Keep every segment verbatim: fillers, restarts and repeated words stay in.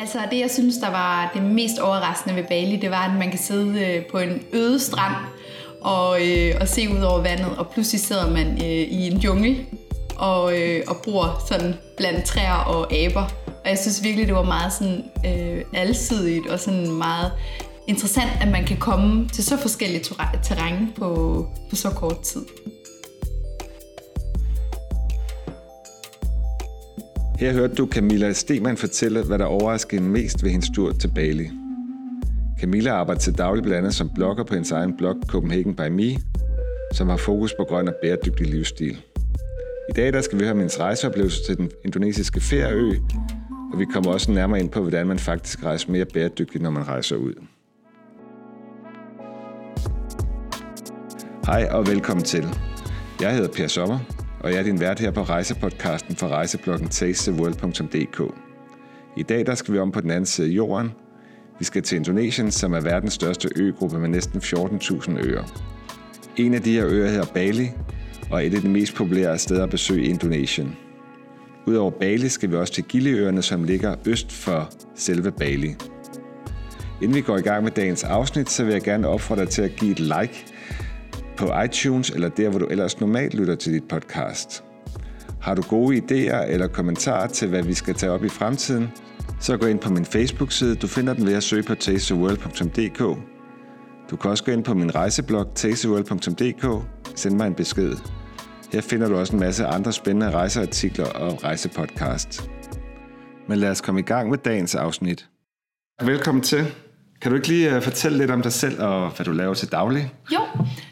Altså det, jeg synes, der var det mest overraskende ved Bali, det var, at man kan sidde på en øde strand og, øh, og se ud over vandet, og pludselig sidder man øh, i en jungle og, øh, og bor sådan blandt træer og aber. Og jeg synes virkelig, det var meget sådan, øh, alsidigt og sådan meget interessant, at man kan komme til så forskellige terræn på, på så kort tid. Her hørte du Camilla Stemann fortælle, hvad der overraskede mest ved hendes tur til Bali. Camilla arbejder til daglig blandt andet som blogger på hendes egen blog Copenhagen by me, som har fokus på grøn og bæredygtig livsstil. I dag der skal vi høre om hendes rejseoplevelse til den indonesiske ferieø, og vi kommer også nærmere ind på, hvordan man faktisk rejser mere bæredygtigt, når man rejser ud. Hej og velkommen til. Jeg hedder Per Sommer, og jeg er din vært her på rejsepodcasten fra rejsebloggen taste dash world punktum d k. I dag der skal vi om på den anden side af jorden. Vi skal til Indonesien, som er verdens største øgruppe med næsten fjorten tusind øer. En af de her øer hedder Bali, og et af de mest populære steder at besøge i Indonesien. Udover Bali skal vi også til Gili-øerne, som ligger øst for selve Bali. Inden vi går i gang med dagens afsnit, så vil jeg gerne opfordre dig til at give et like på iTunes eller der, hvor du ellers normalt lytter til dit podcast. Har du gode idéer eller kommentarer til, hvad vi skal tage op i fremtiden, så gå ind på min Facebook-side. Du finder den ved at søge på taste dash world punktum d k. Du kan også gå ind på min rejseblog taste dash world punktum d k. Send mig en besked. Her finder du også en masse andre spændende rejseartikler og rejsepodcast. Men lad os komme i gang med dagens afsnit. Velkommen til. Kan du ikke lige fortælle lidt om dig selv og hvad du laver til daglig? Jo,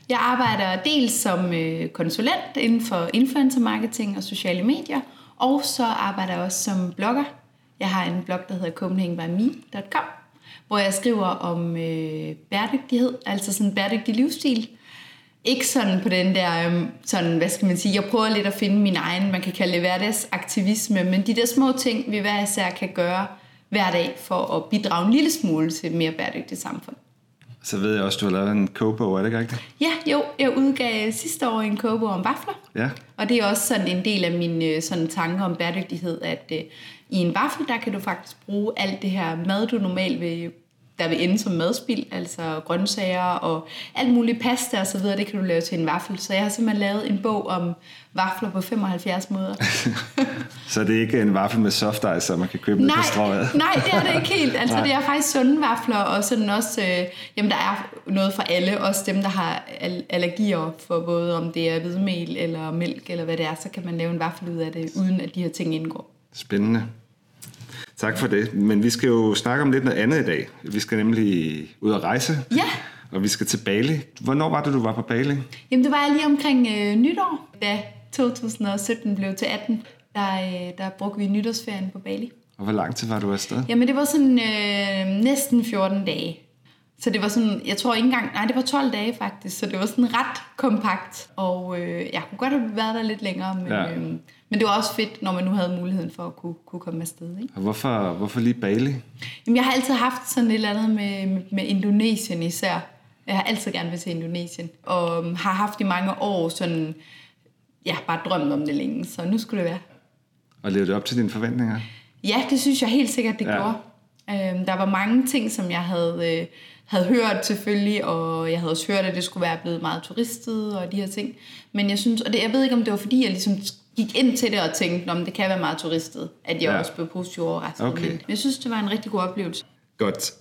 jeg arbejder dels som konsulent inden for influencer marketing og sociale medier, og så arbejder jeg også som blogger. Jeg har en blog, der hedder kumblingbyme punktum com, hvor jeg skriver om øh, bæredygtighed, altså sådan en bæredygtig livsstil. Ikke sådan på den der, øh, sådan, hvad skal man sige, jeg prøver lidt at finde min egen, man kan kalde det hverdagsaktivisme, men de der små ting, vi hver især kan gøre hver dag for at bidrage en lille smule til et mere bæredygtigt samfund. Så ved jeg også, du har lavet en kogebog, er det ikke rigtigt? Ja, jo. Jeg udgav sidste år en kogebog om vafler. Ja. Og det er også sådan en del af mine sådan tanker om bæredygtighed, at uh, i en vafle, der kan du faktisk bruge alt det her mad, du normalt vil, der vil ende som madspild, altså grøntsager og alt muligt pasta og så videre, det kan du lave til en vaffel. Så jeg har simpelthen lavet en bog om vafler på femoghalvfjerds måder. Så det er ikke en vaffel med soft ice, som man kan købe nej, på strøget? Nej, det er det ikke helt. Altså nej. Det er faktisk sunde vafler, og sådan også, øh, jamen der er noget for alle, også dem, der har allergier for både om det er hvidmel eller mælk eller hvad det er, så kan man lave en vaffel ud af det, uden at de her ting indgår. Spændende. Tak for det, men vi skal jo snakke om lidt noget andet i dag. Vi skal nemlig ud og rejse, ja. Og vi skal til Bali. Hvornår var det, du var på Bali? Jamen, det var jeg lige omkring øh, nytår. Da to tusind og sytten blev til atten, der, øh, der brugte vi nytårsferien på Bali. Og hvor lang tid var du afsted? Jamen, det var sådan øh, næsten fjorten dage. Så det var sådan, jeg tror ikke engang, nej, det var tolv dage faktisk, så det var sådan ret kompakt. Og øh, jeg kunne godt have været der lidt længere, men, ja. øh, men det var også fedt, når man nu havde muligheden for at kunne, kunne komme afsted. Ikke? Og hvorfor, hvorfor lige Bali? Jamen, jeg har altid haft sådan et eller andet med, med Indonesien især. Jeg har altid gerne været til Indonesien, og øh, har haft i mange år sådan, ja, bare drømt om det længe, så nu skulle det være. Og levede det op til dine forventninger? Ja, det synes jeg helt sikkert, det ja. gjorde. Øh, der var mange ting, som jeg havde... Øh, havde hørt selvfølgelig, og jeg havde også hørt, at det skulle være blevet meget turistet og de her ting. Men jeg synes, og det, jeg ved ikke, om det var fordi, jeg ligesom gik ind til det og tænkte, om det kan være meget turistet, at jeg ja. også blev positivt overrasket. Okay. Men jeg synes, det var en rigtig god oplevelse. Godt.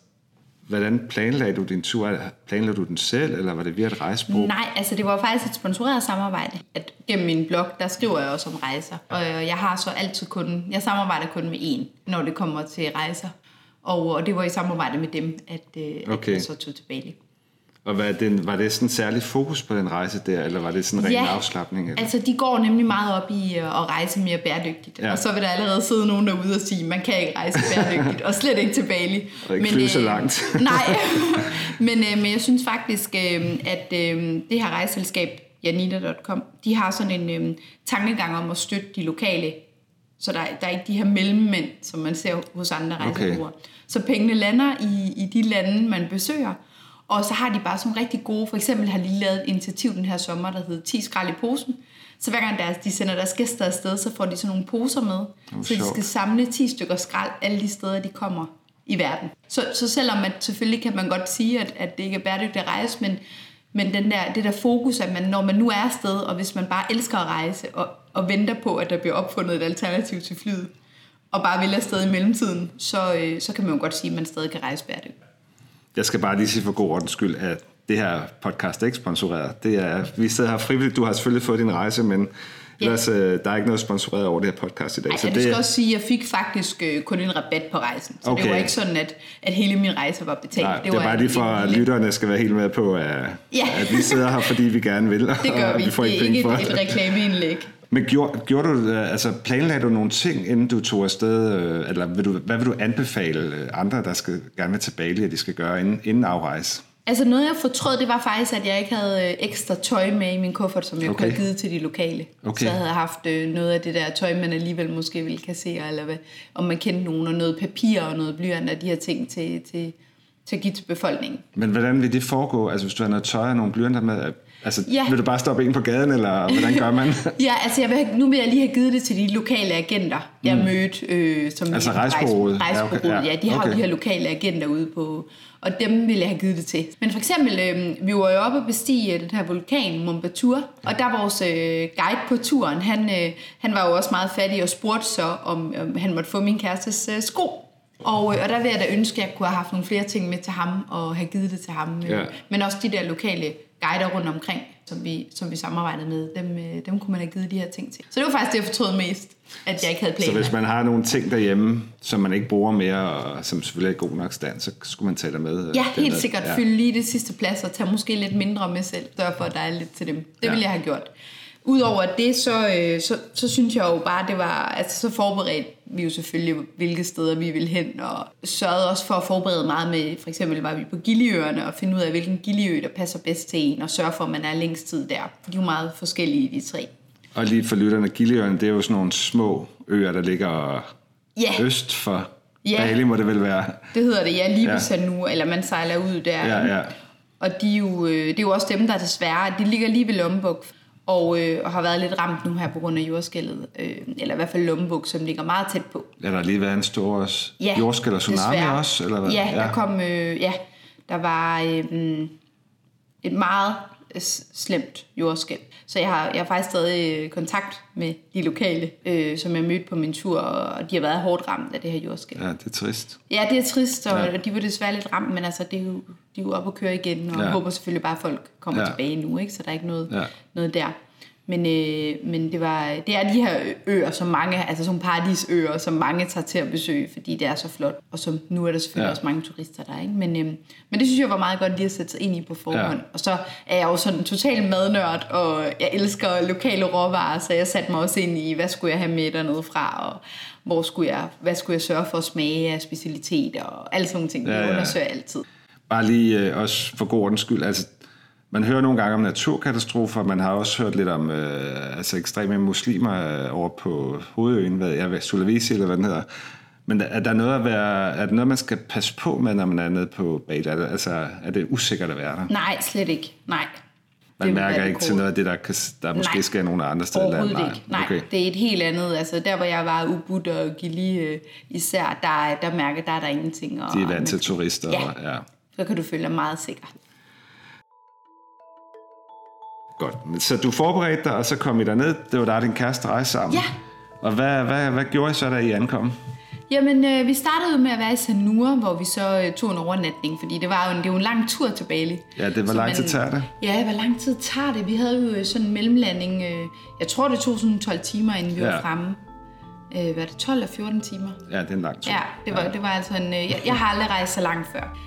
Hvordan planlagde du din tur? Planlagde du den selv, eller var det via et rejsebureau? Nej, altså det var faktisk et sponsoreret samarbejde. At gennem min blog, der skriver jeg også om rejser. Og jeg har så altid kun, jeg samarbejder kun med én, når det kommer til rejser. Og det var i samarbejde med dem, at, okay. at jeg så tog til Bali. Og var det, var det sådan særlig fokus på den rejse der, eller var det sådan en ja, ren afslapning? Eller? Altså de går nemlig meget op i at rejse mere bæredygtigt. Ja. Og så vil der allerede sidde nogen derude og sige, at man kan ikke rejse bæredygtigt, og slet ikke til Bali. Og ikke flyve så langt. Øh, nej, men, øh, men jeg synes faktisk, øh, at øh, det her rejseselskab, Janina punktum com, de har sådan en øh, tankegang om at støtte de lokale. Så der, der er ikke de her mellemmænd, som man ser hos andre rejsebureauer. Okay. Så pengene lander i, i de lande, man besøger. Og så har de bare sådan rigtig gode. For eksempel har de lavet et initiativ den her sommer, der hedder ti skrald i posen. Så hver gang deres, de sender deres gæster afsted, så får de sådan nogle poser med. Så de skal samle ti stykker skrald alle de steder, de kommer i verden. Så, så selvom at selvfølgelig kan man godt sige, at, at det ikke er bæredygtigt at rejse, men, men den der, det der fokus, at man, når man nu er afsted, og hvis man bare elsker at rejse, og, og venter på, at der bliver opfundet et alternativ til flyet, og bare vil afsted i mellemtiden, så, øh, så kan man jo godt sige, at man stadig kan rejse bæredygtigt. Jeg skal bare lige sige for god ordens skyld, at det her podcast er ikke sponsoreret. Det er, vi sidder her frivilligt. Du har selvfølgelig fået din rejse, men ellers, yeah. der er ikke noget sponsoreret over det her podcast i dag. Ej, så jeg det skal også sige, at jeg fik faktisk kun en rabat på rejsen. Så okay. Det var ikke sådan, at, at hele min rejse var betalt. Nej, det, det var bare lige for, at lytterne skal være helt med på, at, yeah. at vi sidder her, fordi vi gerne vil. Det gør og vi. vi får det er ikke et, et reklameindlæg. Men gjorde, gjorde du, altså planlagde du nogle ting, inden du tog afsted? Eller vil du, hvad vil du anbefale andre, der skal gerne vil til Bali, at de skal gøre inden, inden afrejse? Altså noget, jeg fortrød, det var faktisk, at jeg ikke havde ekstra tøj med i min kuffert, som jeg okay. kunne have givet til de lokale. Okay. Så jeg havde haft noget af det der tøj, man alligevel måske ville kassere, eller hvad, om man kendte nogen, og noget papir og noget blyant og de her ting til, til, til at give til befolkningen. Men hvordan vil det foregå? Altså hvis du har noget tøj og nogle blyanter med, altså ja. vil du bare stoppe en på gaden, eller hvordan gør man? ja, altså jeg vil have, nu vil jeg lige have givet det til de lokale agenter, jeg mm. mødte. Øh, som altså rejsebureauet? Rejsebureauet, ja, okay. ja. De har okay. jo de her lokale agenter ude på... Og dem ville jeg have givet det til. Men for eksempel, øh, vi var jo oppe og bestige den her vulkan, Mount Batur. Og der vores øh, guide på turen, han, øh, han var jo også meget fattig og spurgte så, om, om han måtte få min kærestes øh, sko. Og, øh, og der ville jeg da ønske, at jeg kunne have haft nogle flere ting med til ham, og have givet det til ham. Øh. Ja. Men også de der lokale guider rundt omkring, som vi, som vi samarbejdede med, dem, øh, dem kunne man have givet de her ting til. Så det var faktisk det, jeg fortrød mest, at jeg ikke havde planer. Så hvis man har nogle ting derhjemme, som man ikke bruger mere, og som selvfølgelig er i god nok stand, så skulle man tage det med? Ja, helt der, sikkert. Ja. Fylde lige det sidste plads, og tage måske lidt mindre med selv, sørge for, at der er lidt til dem. Det ja. ville jeg have gjort. Udover det, så, øh, så, så synes jeg jo bare, det var, altså så forberedt vi jo selvfølgelig, hvilke steder vi ville hen, og sørgede også for at forberede meget med, for eksempel var vi på Gili-øerne, og finde ud af, hvilken Gili-ø, der passer bedst til en, og sørge for, at man er længst tid der. De er jo meget forskellige, de tre. Og lige for lytterne, Gili-øerne, det er jo sådan nogle små øer, der ligger yeah. øst for yeah. Bali, må det vel være. Det hedder det, ja, lige ved Sanur, eller man sejler ud der. Ja, ja. Og de er jo, det er jo også dem, der desværre, de ligger lige ved Lombok, Og, øh, og har været lidt ramt nu her på grund af jordskælvet, øh, eller i hvert fald Lombok, som ligger meget tæt på. Ja, der har lige været en stor også. Ja, jordskælv og tsunami desværre. Også? Eller hvad? Ja, ja, der kom, øh, ja, der var øh, et meget slemt jordskælv. Så jeg har, jeg har faktisk stadig kontakt med de lokale, øh, som jeg mødte på min tur, og de har været hårdt ramt af det her jordskælv. Ja, det er trist. Ja, det er trist, og ja. de var desværre lidt ramt, men altså, det er jo, de er jo oppe og køre igen, og ja. håber selvfølgelig bare, at folk kommer ja. tilbage nu, ikke? Så der er ikke noget, ja. noget der. Men, øh, men det, var, det er de her øer, som mange, altså som paradisøer, som mange tager til at besøge, fordi det er så flot, og som nu er der selvfølgelig ja. også mange turister der, ikke? Men, øh, men det synes jeg var meget godt lige at sætte sig ind i på forhånd. Ja. Og så er jeg jo sådan total madnørd, og jeg elsker lokale råvarer, så jeg satte mig også ind i, hvad skulle jeg have med dernede fra, og hvor skulle jeg, hvad skulle jeg sørge for at smage af specialiteter, og alle sådan nogle ting, ja, ja. Det undersøger altid. Bare lige øh, også for god ordens skyld, altså man hører nogle gange om naturkatastrofer, man har også hørt lidt om øh, altså ekstreme muslimer øh, over på hovedøen, hvad jeg ved, Sulawesi eller hvad den hedder. Men er der noget at være, er det noget man skal passe på med, når man er nede på Bali? Altså er det usikkert at være der? Nej, slet ikke. Nej. Man det mærker ikke til noget af det, der, kan, der måske Nej. sker nogen andre steder. Overhovedet Nej. ikke. Nej, okay. Det er et helt andet. Altså, der, hvor jeg var i Ubud og Gili øh, især, der, der mærker der er der ingenting. Og, de er vant til turister. Ja. Og, ja. Så kan du føle dig meget sikker. Godt. Så du forberedte dig, og så kom I derned. Det var der din kæreste rejse sammen. Ja. Og hvad, hvad, hvad gjorde I så, da I ankom? Jamen, øh, vi startede med at være i Sanur, hvor vi så øh, tog en overnatning, fordi det var jo en, det var en lang tur til Bali. Ja, det var lang tid tager det. Ja, hvor lang tid tager det? Vi havde jo sådan en mellemlanding. Øh, jeg tror, det tog sådan tolv timer, inden vi ja. var fremme. Øh, hvad er det? tolv og fjorten timer? Ja, det er en lang tur. Ja, det var, ja. Det var altså en... Øh, jeg, jeg har aldrig rejst så langt før.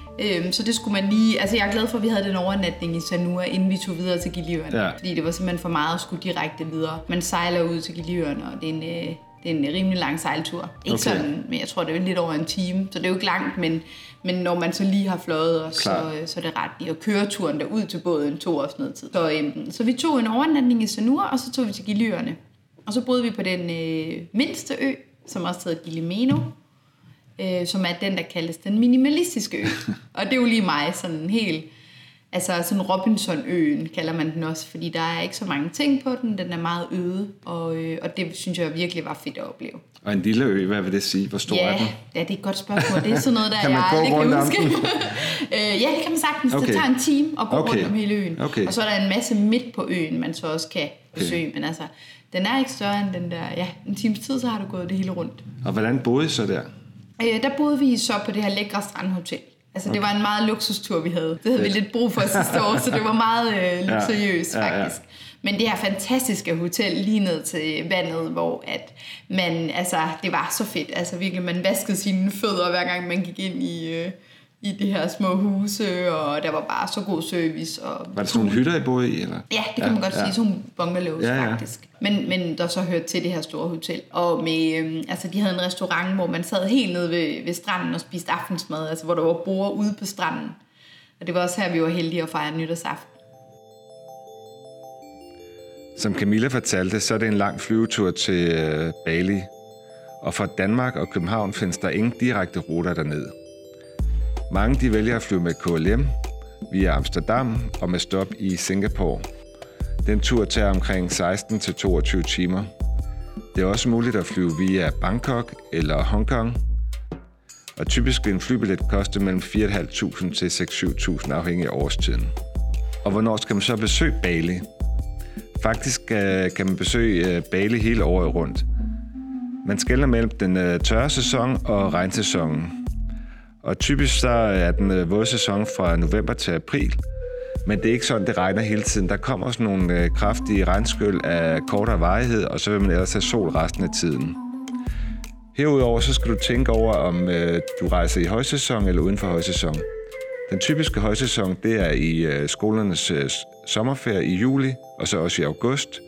Så det skulle man lige... Altså, jeg er glad for, at vi havde den overnatning i Sanur, inden vi tog videre til Gili-øerne. Ja. Fordi det var simpelthen for meget at skulle direkte videre. Man sejler ud til Gili-øerne, og det er en, det er en rimelig lang sejltur. Ikke okay. sådan, men jeg tror, det er lidt over en time. Så det er jo ikke langt, men, men når man så lige har fløjet os, så, så er det ret i. Og køreturen derud til båden tog også noget tid. Så, øhm, så vi tog en overnatning i Sanur, og så tog vi til Gili-øerne. Og så boede vi på den øh, mindste ø, som også hedder Gili Meno. Øh, som er den, der kaldes den minimalistiske ø. Og det er jo lige mig, sådan helt Altså sådan Robinson-øen kalder man den også, fordi der er ikke så mange ting på den. Den er meget øde, og, øh, og det synes jeg virkelig var fedt at opleve. Og en lille ø, hvad vil det sige? Hvor stor ja, er den? Ja, det er et godt spørgsmål. Det er sådan noget, der kan man jeg aldrig kan huske. øh, ja, det kan man sagtens. Okay. Det tager en time at gå okay. rundt om hele øen. Okay. Og så er der en masse midt på øen, man så også kan besøge. Okay. Men altså, den er ikke større end den der... Ja, en times tid, så har du gået det hele rundt. Og hvordan boede I så der? Øh, der boede vi så på det her lækre strandhotel. Altså, det var en meget luksustur, vi havde. Det havde vi lidt brug for sidste år, så det var meget øh, luksuriøst, ja, ja, ja. faktisk. Men det her fantastiske hotel lige ned til vandet, hvor at man, altså, det var så fedt. Altså, virkelig, man vaskede sine fødder, hver gang man gik ind i, øh, i de her små huse, og der var bare så god service. Og var det sådan nogle hytter, I boede i, eller? Ja, det kan ja, man godt ja. sige. Sådan nogle bungalows, ja, ja. faktisk. Men, men der så hørte til det her store hotel. Og med, øhm, altså de havde en restaurant, hvor man sad helt nede ved, ved stranden og spiste aftensmad. Altså hvor der var borde ude på stranden. Og det var også her, vi var heldige at fejre nytårsaften. Som Camilla fortalte, så er det en lang flyvetur til øh, Bali. Og fra Danmark og København findes der ingen direkte ruter derned. Mange de vælger at flyve med K L M via Amsterdam og med stop i Singapore. Den tur tager omkring seksten til toogtyve timer. Det er også muligt at flyve via Bangkok eller Hongkong. Og typisk vil en flybillet koste mellem fire tusind fem hundrede til seks tusind syv hundrede afhængig af årstiden. Og hvornår skal man så besøge Bali? Faktisk kan man besøge Bali hele året rundt. Man skelner mellem den tørre sæson og regnsæsonen. Og typisk så er den våde sæson fra november til april. Men det er ikke sådan, det regner hele tiden. Der kommer sådan nogle kraftige regnskyl af kortere varighed, og så vil man ellers have sol resten af tiden. Herudover så skal du tænke over, om du rejser i højsæson eller uden for højsæson. Den typiske højsæson, det er i skolernes sommerferie i juli, og så også i august.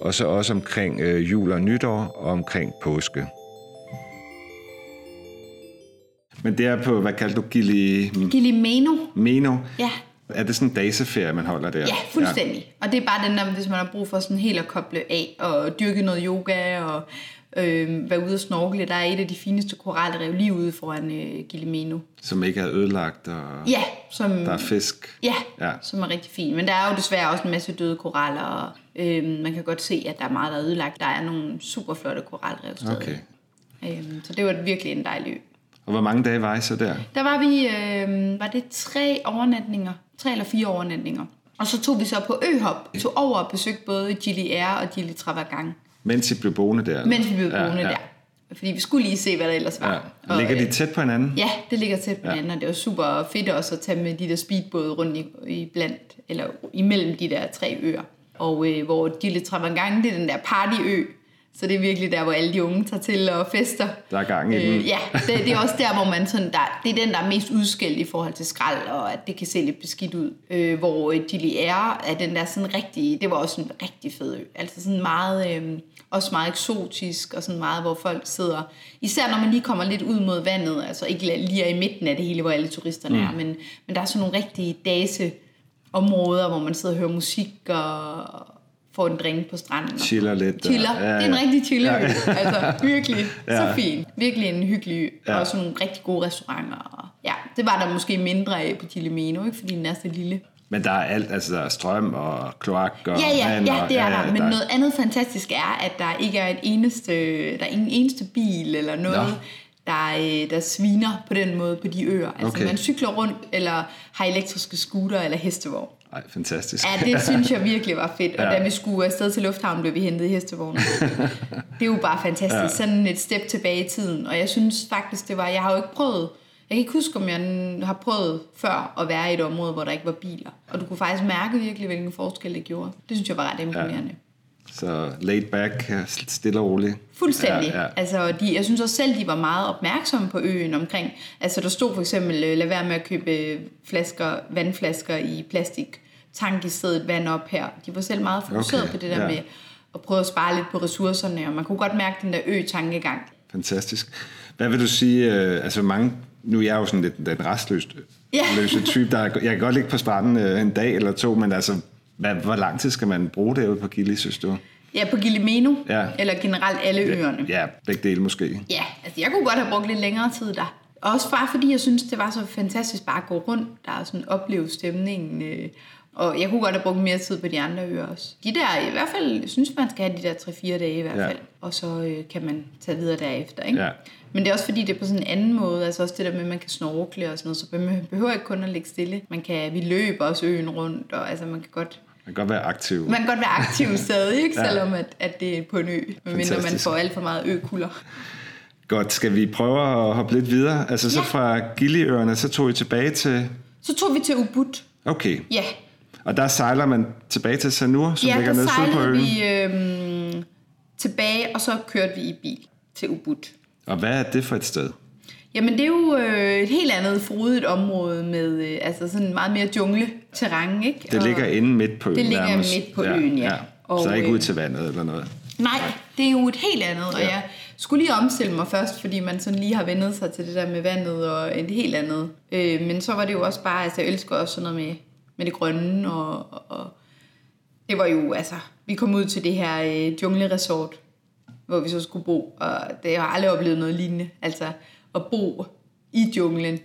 Og så også omkring jul og nytår og omkring påske. Men det er på, hvad kalder du, Gili... Gili Meno. Meno. Ja. Er det sådan en dagseferie, man holder der? Ja, fuldstændig. Ja. Og det er bare den der, hvis man har brug for sådan helt at koble af og dyrke noget yoga og øh, være ude og snorkle. Der er et af de fineste koralrev lige ude foran øh, Gili Meno. Som ikke er ødelagt, og ja, som, der er fisk. Ja, ja, som er rigtig fint. Men der er jo desværre også en masse døde koraller, og øh, man kan godt se, at der er meget, der er ødelagt. Der er nogle superflotte koralrev stadig. Okay. Øh, så det var virkelig en dejlig ø. Og hvor mange dage var I så der? Der var vi, øh, var det tre overnatninger, tre eller fire overnatninger. Og så tog vi så på øhop, tog over og besøgte både Gili Air og Gili Trawangan. Mens I blev boende der? Eller? Mens vi blev boende ja, ja. der. Fordi vi skulle lige se, hvad der ellers var. Ja. Ligger og, øh, de tæt på hinanden? Ja, det ligger tæt på ja. hinanden, og det var super fedt også at tage med de der speedbåde rundt i, i blandt, eller imellem de der tre øer. Og øh, hvor Gili Trawangan, det er den der partyø. Så det er virkelig der, hvor alle de unge tager til og fester. Der er gang i den. Øh, ja, det, det er også der, hvor man sådan, der, det er den, der er mest udskilt i forhold til skrald, og at det kan se lidt beskidt ud. Øh, hvor Gili Air er den der sådan rigtig, det var også en rigtig fed ø. Altså sådan meget, øh, også meget eksotisk, og sådan meget, hvor folk sidder, især når man lige kommer lidt ud mod vandet, altså ikke lige er i midten af det hele, hvor alle turisterne mm. er, men, men der er sådan nogle rigtige dase områder, hvor man sidder og hører musik, og få en drink på stranden. Chiller lidt. Chiller. Ja, ja, ja. Det er en rigtig chiller ø. Altså, virkelig. Ja. Så fint. Virkelig en hyggelig ø. Ja. Og sådan nogle rigtig gode restauranter. Ja, det var der måske mindre af på Gili Meno, ikke? Fordi den er så lille. Men der er alt, altså der er strøm og kloak og ja, ja, vand. Ja, det er og, ja, der. Men der er... noget andet fantastisk er, at der ikke er et eneste, der er ingen eneste bil eller noget, no. der, der sviner på den måde på de øer. Altså okay. man cykler rundt, eller har elektriske scooter eller hestevogn. Ej, fantastisk. Ja, det synes jeg virkelig var fedt. Og ja. da vi skulle afsted til lufthavnen, blev vi hentet i hestevognen. Det er jo bare fantastisk. Ja. Sådan et step tilbage i tiden. Og jeg synes faktisk, det var... Jeg har jo ikke prøvet... Jeg kan ikke huske, om jeg har prøvet før at være i et område, hvor der ikke var biler. Og du kunne faktisk mærke virkelig, hvilken forskel det gjorde. Det synes jeg var ret imponerende. Ja. Så laid back, stille og roligt. Fuldstændig. Ja, ja. Altså, de, jeg synes også selv, de var meget opmærksomme på øen omkring. Altså, der stod for eksempel, lad være med at købe flasker, vandflasker i plastik. Tank i stedet vand op her. De var selv meget fokuseret okay, på det der ja. med at prøve at spare lidt på ressourcerne, og man kunne godt mærke den der ø-tankegang. Fantastisk. Hvad vil du sige, altså mange... Nu er jeg jo sådan lidt den restløse yeah. type. Der, jeg kan godt ligge på stranden en dag eller to, men altså... Hvad, hvor lang tid skal man bruge derude på Gili, synes du? Ja, på Gili Meno, ja. eller generelt alle øerne. Ja, begge dele måske. Ja, altså jeg kunne godt have brugt lidt længere tid der. Også bare fordi jeg synes, det var så fantastisk bare at gå rundt der og sådan opleve stemningen. Øh, og jeg kunne godt have brugt mere tid på de andre øer også. De der, i hvert fald, synes man skal have de der tre fire dage i hvert fald. Ja. Og så øh, kan man tage videre derefter, ikke? Ja. Men det er også fordi, det er på sådan en anden måde. Altså også det der med, at man kan snorkle og sådan noget. Så man behøver ikke kun at ligge stille. Man kan, vi løber også øen rundt, og altså man kan godt... Man kan godt være aktiv. Man kan godt være aktiv stadig, ikke? Ja. Selvom at, at det er på en ø. Medmindre man får alt for meget økulder. Godt, skal vi prøve at hoppe lidt videre? Altså så ja. Fra Gili-øerne, så tog vi tilbage til... Så tog vi til Ubud. Okay. Ja. Og der sejler man tilbage til Sanur, som ja, ligger nede syd på øen? Ja, der sejlede vi øh, tilbage, og så kørte vi i bil til Ubud. Og hvad er det for et sted? Jamen det er jo øh, et helt andet frodigt område med øh, altså sådan meget mere jungle-terræn, ikke? Det og ligger inde midt på øen. Det ligger nærmest. midt på øen, ja. ja. ja. Og, så ikke ud til vandet eller noget? Nej, det er jo et helt andet, og ja. jeg skulle lige omstille mig først, fordi man sådan lige har vendet sig til det der med vandet og et helt andet. Øh, men så var det jo også bare, altså jeg elsker også sådan noget med, med det grønne, og, og, og det var jo, altså, vi kom ud til det her øh, jungle-resort, hvor vi så skulle bo, og det, jeg har aldrig oplevet noget lignende, altså at bo i junglen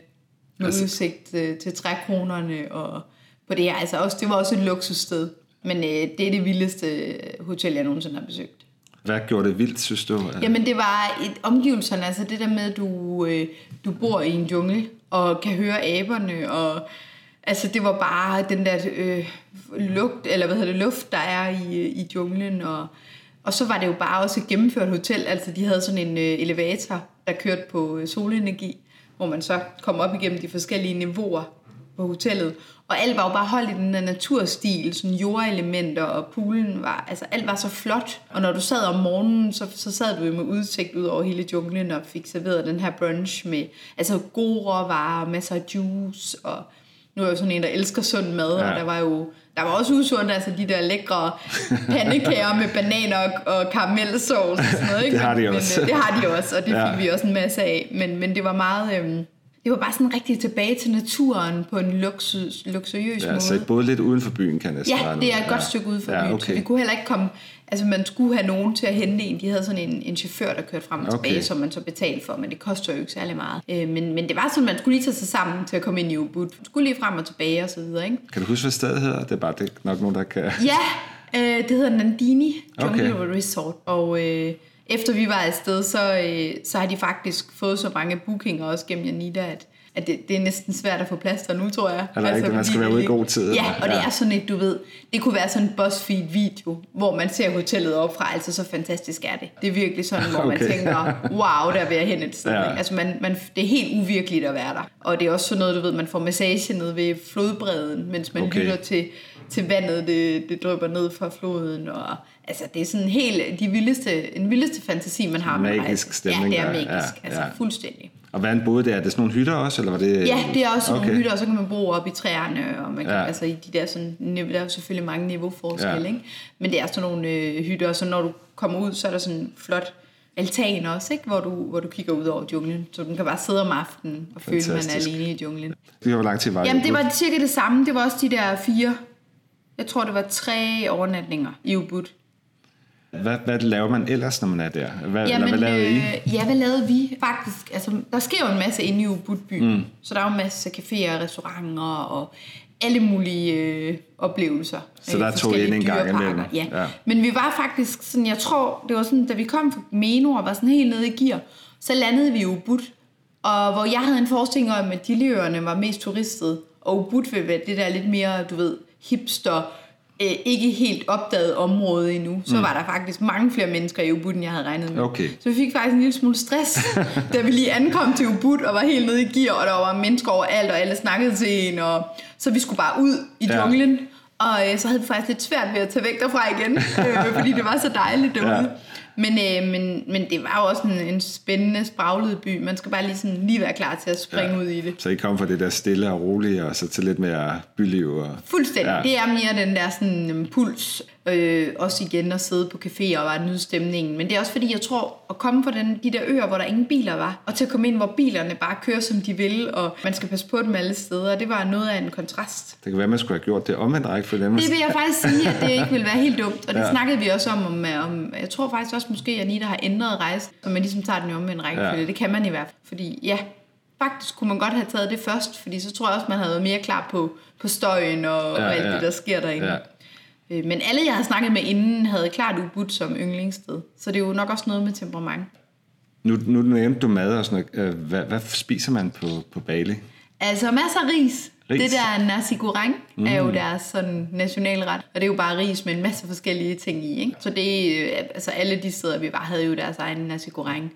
med altså. udsigt øh, til trækronerne og på det her, altså også, det var også et luksussted. Men øh, det er det vildeste hotel, jeg nogensinde har besøgt. Hvad gjorde det vildt, synes du? Jamen, det var et omgivelserne. Altså det der med, at du, øh, du bor i en jungle og kan høre aberne. Og, altså det var bare den der øh, lugt, eller hvad hedder det, luft, der er i, i junglen. Og, og så var det jo bare også et gennemført hotel. Altså de havde sådan en øh, elevator, der kørte på øh, solenergi, hvor man så kom op igennem de forskellige niveauer på hotellet. Og alt var jo bare holdt i den der naturstil, sådan jordelementer, og poolen var, altså alt var så flot. Og når du sad om morgenen, så, så sad du jo med udsigt ud over hele junglen og fik serveret den her brunch med altså gode råvarer, masser af juice, og nu er jo sådan en, der elsker sund mad, ja. Og der var jo der var også usundt, altså de der lækre pandekager med bananer og, og karamelsauce og sådan noget, ikke? Det har de også. Men, det har de også, og det ja. fik vi også en masse af, men, men det var meget... Øhm, Det var bare sådan rigtig tilbage til naturen på en luksus, luksuriøs ja, måde. Ja, så både lidt uden for byen kan næsten være. Ja, det er et godt ja. stykke uden for ja, byen. Okay. Så vi kunne heller ikke komme... Altså, man skulle have nogen til at hente en. De havde sådan en, en chauffør, der kørte frem og tilbage, okay. som man så betalte for, men det koster jo ikke særlig meget. Øh, men, men det var sådan, man skulle lige tage sig sammen til at komme ind i Ubud. Man skulle lige frem og tilbage og så videre, ikke? Kan du huske, hvad stedet hedder? Det er bare det, nok nogen, der kan... Ja, øh, det hedder Nandini Jungle okay. Resort, og... Øh, Efter vi var afsted, så, øh, så har de faktisk fået så mange bookinger også gennem Janina, at, at det, det er næsten svært at få plads der nu, tror jeg. Eller altså, ikke, man skal være ude i god tid. Ja, og ja. det er sådan et, du ved, det kunne være sådan en BuzzFeed-video, hvor man ser hotellet opfra, altså så fantastisk er det. Det er virkelig sådan, hvor okay. man tænker, wow, der vil jeg hen et sted. Ja. Altså man, man, det er helt uvirkeligt at være der. Og det er også sådan noget, du ved, man får massage ned ved flodbredden, mens man okay. lytter til, til vandet, det, det drypper ned fra floden og... Altså, det er sådan helt de vildeste, en vildeste fantasi, man har. Magisk stemning. Ja, det er magisk. Ja, altså, ja. fuldstændig. Og hvad en boede der? Er det sådan nogle hytter også? Eller var det... Ja, det er også okay. nogle hytter, og så kan man bo op i træerne. Og man kan, ja. altså, i de der, sådan, der er jo selvfølgelig mange niveauforskelle, ja. ikke? Men det er sådan nogle øh, hytter, og så når du kommer ud, så er der sådan en flot altan også, ikke? Hvor, du, hvor du kigger ud over junglen. Så du kan bare sidde om aftenen og fantastisk. føle, man er alene i junglen. Det var lang tid var det? Jamen, det var cirka det samme. Det var også de der fire... Jeg tror, det var tre overnatninger i Ubud. Hvad, hvad laver man ellers, når man er der? Hvad, Jamen, hvad lavede I? Øh, ja, hvad lavede vi? Faktisk, altså, der sker jo en masse inde i Ubud-by. Mm. Så der er jo en masse caféer, restauranter og alle mulige øh, oplevelser. Så der tog I ind en gang imellem? Ja. ja, men vi var faktisk sådan, jeg tror, det var sådan, da vi kom fra Meno og var sådan helt nede i gear, så landede vi i Ubud. Og hvor jeg havde en forestilling om, at Gili-øerne var mest turistet, og Ubud ville være det der lidt mere, du ved, hipster, øh, ikke helt opdaget område endnu, så mm. var der faktisk mange flere mennesker i Ubud, end jeg havde regnet med. Okay. Så vi fik faktisk en lille smule stress, da vi lige ankom til Ubud og var helt nede i gear, og der var mennesker overalt, og alle snakkede til en, og så vi skulle bare ud i junglen, ja. og øh, så havde vi faktisk lidt svært ved at tage væk derfra igen, øh, fordi det var så dejligt derude. Ja. Men, øh, men, men det var jo også en, en spændende, spraglet by. Man skal bare lige, sådan, lige være klar til at springe ja. ud i det. Så I kom fra det der stille og rolige, og så til lidt mere byliv? Og... Fuldstændig. Ja. Det er mere den der sådan, um, puls. Øh, også igen at sidde på caféer og bare nyde stemningen. Men det er også fordi, jeg tror, at komme fra den, de der øer, hvor der ingen biler var, og til at komme ind, hvor bilerne bare kører, som de vil, og man skal passe på dem alle steder, det var noget af en kontrast. Det kan være, man skulle have gjort det omvendt rækkefølge. Det vil jeg faktisk sige, at det ikke ville være helt dumt, og det ja. snakkede vi også om, om, om. Jeg tror faktisk også måske, at Janina har ændret rejse, så man ligesom tager den omvendt rækkefølge. Ja. Det kan man i hvert fald, fordi ja... faktisk kunne man godt have taget det først, fordi så tror jeg også, man havde været mere klar på, på støjen og, ja, og alt ja. det, der sker derinde. Ja. Men alle, jeg havde snakket med inden, havde klart Ubud som yndlingssted. Så det er jo nok også noget med temperament. Nu, nu nævnte du mad og sådan noget. Hvad, hvad spiser man på, på Bali? Altså masser af ris. Ris. Det der nasi-gourain mm. er jo deres sådan nationalret, og det er jo bare ris med en masse forskellige ting i, ikke? Så det, altså alle de steder, vi bare havde jo deres egen nasi-gourain.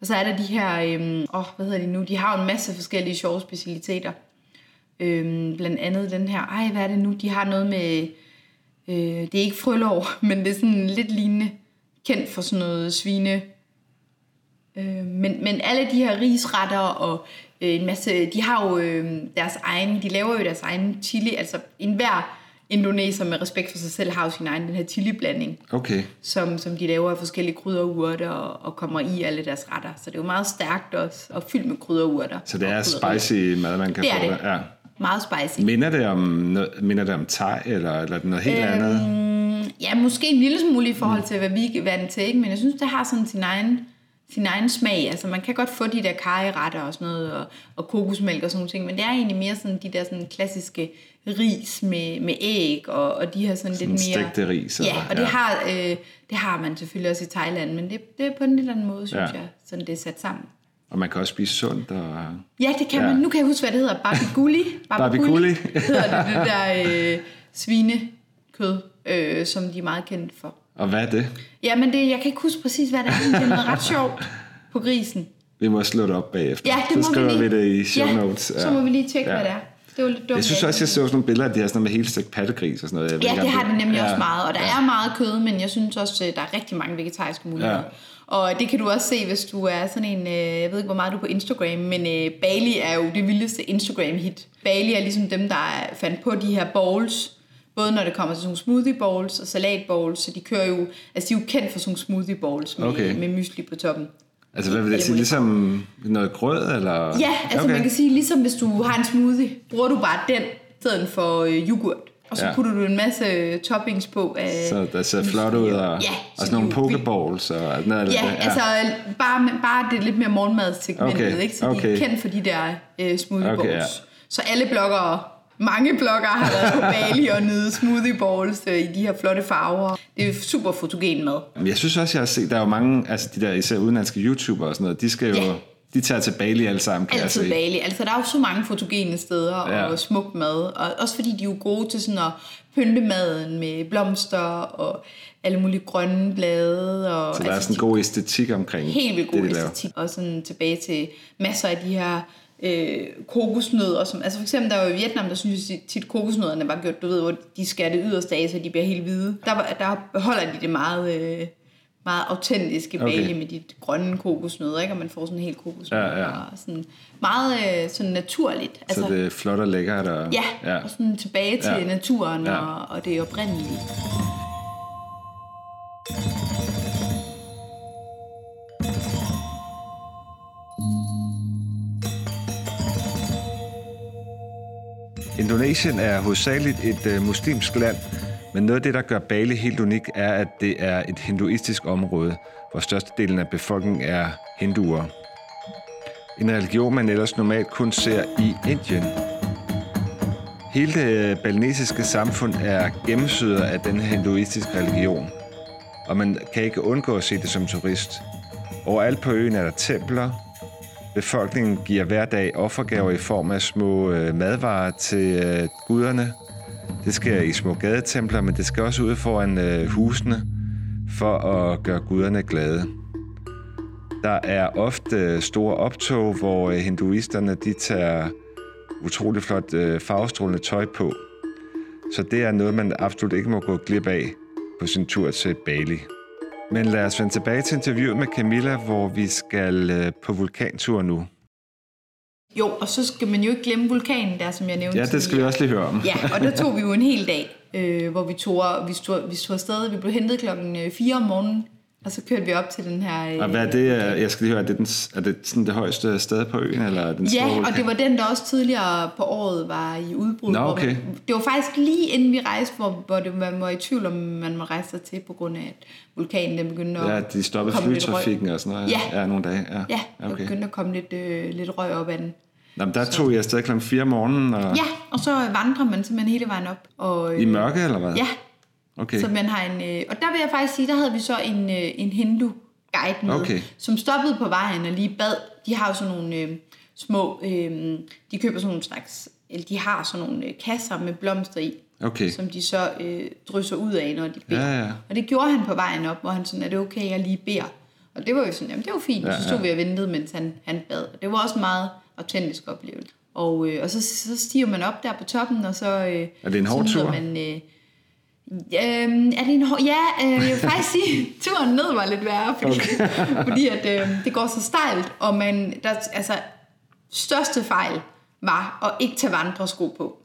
Og så er der de her, øhm, åh, hvad hedder de nu, de har jo en masse forskellige sjove specialiteter. Øhm, blandt andet den her, ej, hvad er det nu, de har noget med, øh, det er ikke frølår, men det er sådan lidt lignende, kendt for sådan noget svine. Øh, men, men alle de her risretter og øh, en masse, de har jo øh, deres egen, de laver jo deres egen chili, altså enhver indoneser med respekt for sig selv har jo sin egen den her chili-blanding, okay. som, som de laver af forskellige krydderurter og, og kommer i alle deres retter. Så det er jo meget stærkt også, og fyldt med krydderurter. Så det er spicy mad, man kan det få? Det er ja. Meget spicy. Minder det om, minder det om thai eller, eller noget helt øhm, andet? Ja, måske en lille smule i forhold til, hvad vi er vant til, ikke? Men jeg synes, det har sådan sin egen... sin egen smag, altså man kan godt få de der karryretter og sådan noget, og, og kokosmælk og sådan nogle ting, men det er egentlig mere sådan de der sådan klassiske ris med, med æg, og, og de her sådan, sådan lidt mere... stegte ris. Ja, og ja. Det, har, øh, det har man selvfølgelig også i Thailand, men det, det er på en lidt anden måde, synes ja. jeg, sådan det er sat sammen. Og man kan også spise sundt og... Ja, det kan ja. man. Nu kan jeg huske, hvad det hedder. Babi Guling. Babi Guling hedder det, det der øh, svinekød, øh, som de er meget kendt for. Og hvad er det? Jamen, det, jeg kan ikke huske præcis, hvad det er, men det er noget ret sjovt på grisen. Vi må slå det op bagefter. Ja, det må så skriver vi, lige... vi det i show notes. Ja, så må vi lige tjekke, ja. hvad det er. Det var lidt dumt. Jeg synes også, jeg så sådan nogle billeder, at de har sådan noget med hele stik pattegris og sådan noget. Jeg ja, det gerne, har det nemlig ja. også meget, og der ja. er meget kød, men jeg synes også, der er rigtig mange vegetariske muligheder. Ja. Og det kan du også se, hvis du er sådan en, jeg ved ikke, hvor meget du er på Instagram, men uh, Bali er jo det vildeste Instagram-hit. Bali er ligesom dem, der fandt på de her bowls, både når det kommer til sådan smoothie bowls og salat bowls, så de kører jo, altså de er jo kendt for sådan smoothie bowls med, okay. med mysli på toppen. Altså hvad vil det sige, ligesom noget grød eller? Ja, altså okay. man kan sige, ligesom hvis du har en smoothie, bruger du bare den stedet for yoghurt, og så ja. putter du en masse toppings på. Af så der ser flot ud, og, ja, og sådan nogle poke bowls og alt noget. Ja, der. altså bare, bare det lidt mere morgenmadstegmentet, okay. ikke? Så okay. de er kendt for de der uh, smoothie okay, bowls. Ja. Så alle bloggere Mange bloggere har været på Bali og nyde smoothie bowls i de her flotte farver. Det er super fotogen mad. Jeg synes også, jeg har set, der er jo mange, altså de der især udenlandske YouTubere og sådan noget, de skal jo, ja. de tager til Bali alle sammen, kan Altid jeg se. Bali, altså der er jo så mange fotogene steder ja. og smuk mad, og også fordi de er jo gode til sådan at pynte maden med blomster og alle mulige grønne blade. Og så der altså, er sådan en god æstetik omkring helt vildt god det, de æstetik, laver. Og sådan tilbage til masser af de her... Øh, kokosnødder, som, altså for eksempel der var i Vietnam, der synes jeg tit kokosnødderne var gjort, du ved, hvor de skærer det yderste af, så de bliver helt hvide. Der, der holder de det meget, øh, meget autentiske okay. Bali med de grønne kokosnødder, ikke? Og man får sådan en hel kokosnødder ja, ja. og sådan meget øh, sådan naturligt. Altså, så det er flot og lækkert. Og... Ja, ja, og sådan tilbage til ja. naturen ja. og, og det oprindelige. Indonesien er hovedsageligt et øh, muslimsk land, men noget af det, der gør Bali helt unik, er, at det er et hinduistisk område, hvor størstedelen af befolkningen er hinduer. En religion, man ellers normalt kun ser i Indien. Hele det balinesiske samfund er gennemsyret af denne hinduistiske religion, og man kan ikke undgå at se det som turist. Overalt på øen er der templer. Befolkningen giver hver dag offergaver i form af små øh, madvarer til øh, guderne. Det sker i små gadetempler, men det skal også ud foran øh, husene for at gøre guderne glade. Der er ofte store optog, hvor øh, hinduisterne de tager utrolig flot øh, farvestrålende tøj på. Så det er noget, man absolut ikke må gå glip af på sin tur til Bali. Men lad os vende tilbage til interviewet med Camilla, hvor vi skal på vulkantur nu. Jo, og så skal man jo ikke glemme vulkanen der, som jeg nævnte. Ja, det skal vi også lige høre om. Ja, og der tog vi jo en hel dag, øh, hvor vi tog, vi tog, vi tog afsted. Vi blev hentet klokken fire om morgenen. Og så kørte vi op til den her... Og hvad er det, jeg skal lige høre, er det, den, er det sådan det højeste sted på øen? Eller den ja, store? Og det var den, der også tidligere på året var i udbrud. Nå, okay. Man, det var faktisk lige inden vi rejste, hvor, hvor det, man var i tvivl, om man må rejse til, på grund af, at vulkanen den begyndte at... Ja, de stoppede flytrafikken og sådan noget. Ja, ja, nogle dage. Ja, ja, okay. Der begyndte at komme lidt, øh, lidt røg op ad den. Nå, men der så tog jeg afsted klokken fire om morgenen. Og... Ja, og så vandrer man simpelthen hele vejen op. Og, øh, i mørke, eller hvad? Ja. Okay. Så man har en, øh, og der vil jeg faktisk sige, der havde vi så en, øh, en hindu-guide med, okay, som stoppede på vejen og lige bad. De har jo sådan nogle øh, små, øh, de køber sådan nogle slags, eller de har sådan nogle øh, kasser med blomster i, okay, som de så øh, drysser ud af, når de beder. Ja, ja. Og det gjorde han på vejen op, hvor han sådan, er det okay, jeg lige beder? Og det var jo sådan, jamen det var fint, ja, så stod ja. vi og ventede, mens han, han bad. Og det var også en meget autentisk oplevelse. Og, øh, og så, så stiger man op der på toppen, og så... Øh, er det en hård tur? Man, øh, Øhm, er det en hår... Ja, øh, jeg vil faktisk sige, turen ned var lidt værre, fordi, okay. fordi at, øh, det går så stejlt, og man, der, altså, største fejl var at ikke tage vandresko på.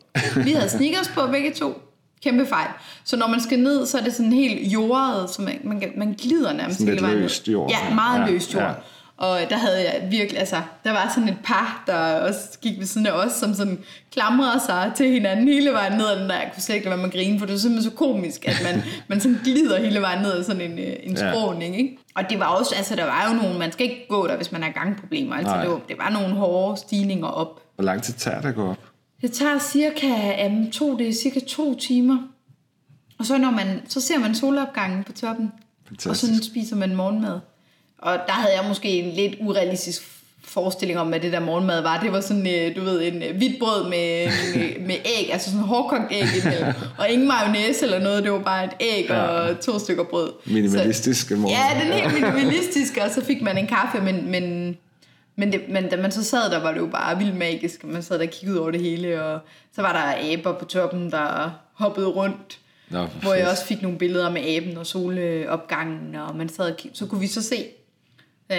Vi havde sneakers på begge to, kæmpe fejl. Så når man skal ned, så er det sådan helt jordet, så man, man, man glider nærmest. Sådan lidt løst jord. Ja, meget ja, løst jord. Ja. Og der havde jeg virkelig, altså, der var sådan et par, der også gik ved siden af os, som sådan klamrede sig til hinanden hele vejen ned ad den der. Jeg kunne slet ikke lade være med at grine, for det var simpelthen så komisk, at man, man sådan glider hele vejen ned ad sådan en, en skråning, ikke? Og det var også, altså der var jo nogle, man skal ikke gå der, hvis man har gangproblemer. Altså det var, det var nogle hårde stigninger op. Hvor lang tid tager det at gå op? Det tager cirka, um, to, det er cirka to timer. Og så, når man, så ser man solopgangen på toppen. Fantastisk. Og sådan spiser man morgenmad. Og der havde jeg måske en lidt urealistisk forestilling om, hvad det der morgenmad var. Det var sådan, du ved, en hvidt brød med, med, med æg, altså sådan en hårdkogt æg imellem. Og ingen mayonnaise eller noget, det var bare et æg og to stykker brød. Minimalistiske morgenmad. Ja, den helt minimalistiske, og så fik man en kaffe, men, men, men, det, men da man så sad der, var det jo bare vildt magisk. Man sad der og kiggede over det hele, og så var der aber på toppen, der hoppede rundt. Nå, hvor jeg også fik nogle billeder med aben og solopgangen, og man sad og kiggede. Så kunne vi så se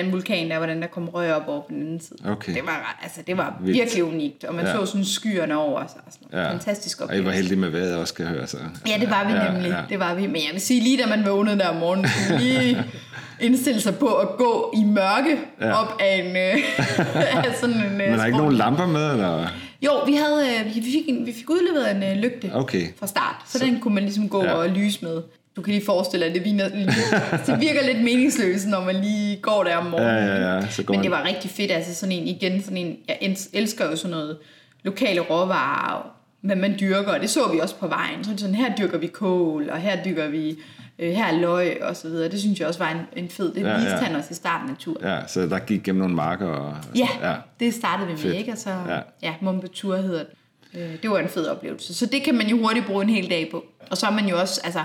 en vulkan der, hvordan der kom røg op over på den anden side. Okay. Det var, altså, det var virkelig unikt, og man ja. så sådan skyerne over sig. Og sådan noget. Ja. Fantastisk oplevelse. Og I var heldige med vejret også, kan jeg høre. Så. Ja, det var vi ja, nemlig. Ja. Det var vi. Men jeg vil sige, lige da man vågnede der om morgenen, kunne lige indstille sig på at gå i mørke ja. op af en... af sådan en men er der ikke nogen lamper med, eller... Jo, vi, havde, vi, fik, en, vi fik udleveret en uh, lygte okay. fra start, så, så den kunne man ligesom gå ja. og lyse med. Du kan lige forestille dig, at det virker lidt meningsløst, når man lige går der om morgenen. Ja, ja, ja. Så går men det var rigtig fedt, altså sådan en, igen, sådan en, jeg elsker jo sådan noget lokale råvarer, hvad man dyrker, og det så vi også på vejen. Så sådan, her dyrker vi kål, og her dyrker vi, øh, her løg, og så videre. Det synes jeg også var en, en fed, det ja, viste ja. han også i starten af turen. Ja, så der gik gennem nogle marker. Og, ja, ja, det startede vi med, fedt. ikke? Og så, ja, ja Mount Batur hedder det. Øh, det var en fed oplevelse. Så det kan man jo hurtigt bruge en hel dag på. Og så er man jo også, altså...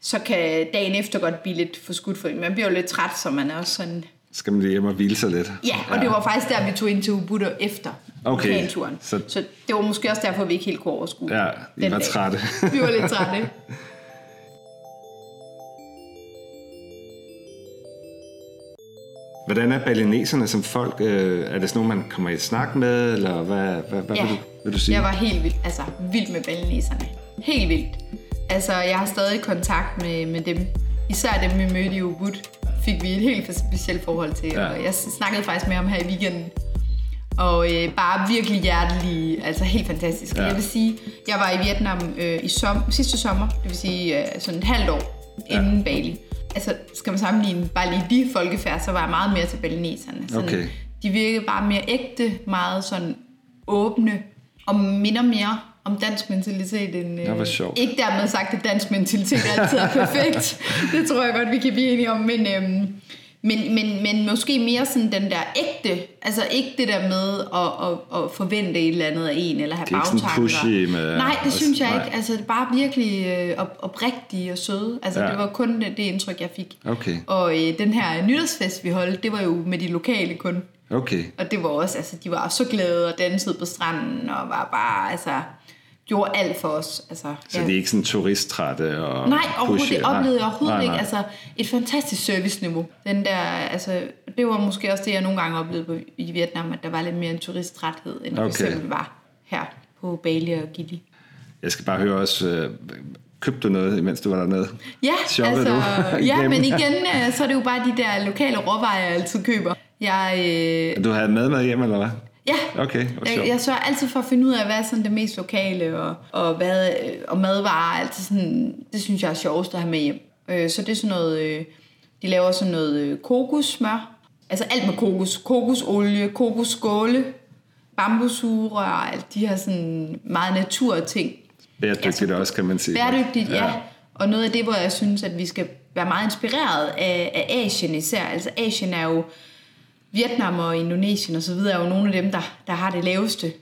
så kan dagen efter godt blive lidt for skudt for en. Man bliver jo lidt træt, så man er også sådan... Skal man lige hjem og hvile sig lidt? Ja, og ja. det var faktisk der, vi tog ind til Ubud efter okay. planturen. Så... så det var måske også derfor, vi ikke helt kunne overskue. Ja, vi var dag. trætte. Vi var lidt trætte. Hvordan er balineserne som folk? Er det sådan nogen, man kommer i snak med? Eller hvad, hvad, hvad ja. vil, du, vil du sige? Jeg var helt vild, altså, vild med balineserne. Helt vildt. Altså, jeg har stadig kontakt med, med dem. Især dem, vi mødte i Ubud, fik vi et helt specielt forhold til. Ja. Og jeg snakkede faktisk med ham her i weekenden. Og øh, bare virkelig hjertelige, altså helt fantastisk. Ja. Jeg vil sige, jeg var i Vietnam øh, i som, sidste sommer, det vil sige øh, sådan et halvt år inden ja. Bali. Altså, skal man sammenligne bare lige de folkefærd, så var jeg meget mere til balineserne. Sådan, okay. De virkede bare mere ægte, meget sådan åbne og minder mere om dansk mentalitet end... Øh, ikke dermed sagt, at dansk mentalitet altid er perfekt. Det tror jeg godt, vi kan blive enige om. Men, øh, men, men, men måske mere sådan den der ægte. Altså ikke det der med at, at, at forvente et eller andet af en, eller have bagtanker. Med... Nej, det synes jeg nej. ikke. Altså bare virkelig øh, op, oprigtige og søde. Altså ja. det var kun det indtryk, jeg fik. Okay. Og øh, den her nytårsfest, vi holdt, det var jo med de lokale kun. Okay. Og det var også, altså de var også så glade og dansede på stranden og var bare, altså... gjorde alt for os. Altså, så ja. det er ikke sådan turisttrætte og nej, overhovedet, det oplevede jeg overhovedet nej, nej. ikke. Altså, et fantastisk serviceniveau. Den der, altså, det var måske også det, jeg nogle gange oplevede på, i Vietnam, at der var lidt mere en turisttræthed, end okay. det for eksempel var her på Bali og Gili. Jeg skal bare høre også, Købte du noget, imens du var dernede? Ja, shoppede altså, ja, men igen, så er det jo bare de der lokale råvarer, jeg altid køber. Jeg, øh... Du havde madmad hjemme, eller hvad? Ja, okay, jeg, jeg sørger altid for at finde ud af, hvad er sådan det mest lokale, og, og, hvad, og madvarer, altid sådan, det synes jeg er sjovest at have med hjem. Øh, så det er sådan noget, øh, de laver sådan noget øh, kokossmør, altså alt med kokos, kokosolie, kokosskåle, bambusure og alt de her sådan meget naturting. Bæredygtigt altså, også, kan man sige. Bæredygtigt, ja. ja. Og noget af det, hvor jeg synes, at vi skal være meget inspireret af, af Asien især. Altså Asien er jo, Vietnam og Indonesien og så videre, er jo nogle af dem, der, der har det laveste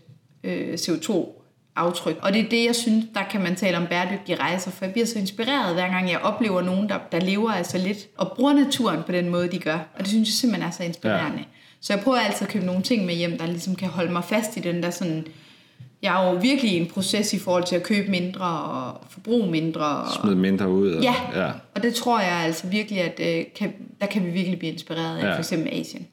øh, C O to aftryk. Og det er det, jeg synes, der kan man tale om bæredygtige rejser, for jeg bliver så inspireret, hver gang jeg oplever nogen, der, der lever altså lidt og bruger naturen på den måde, de gør. Og det synes jeg simpelthen er så inspirerende. Ja. Så jeg prøver altid at købe nogle ting med hjem, der ligesom kan holde mig fast i den der sådan... Jeg er jo virkelig i en proces i forhold til at købe mindre og forbruge mindre. Og... smide mindre ud. Og... Ja. ja, og det tror jeg altså virkelig, at øh, kan, der kan vi virkelig blive inspireret af, ja. for eksempel Asien.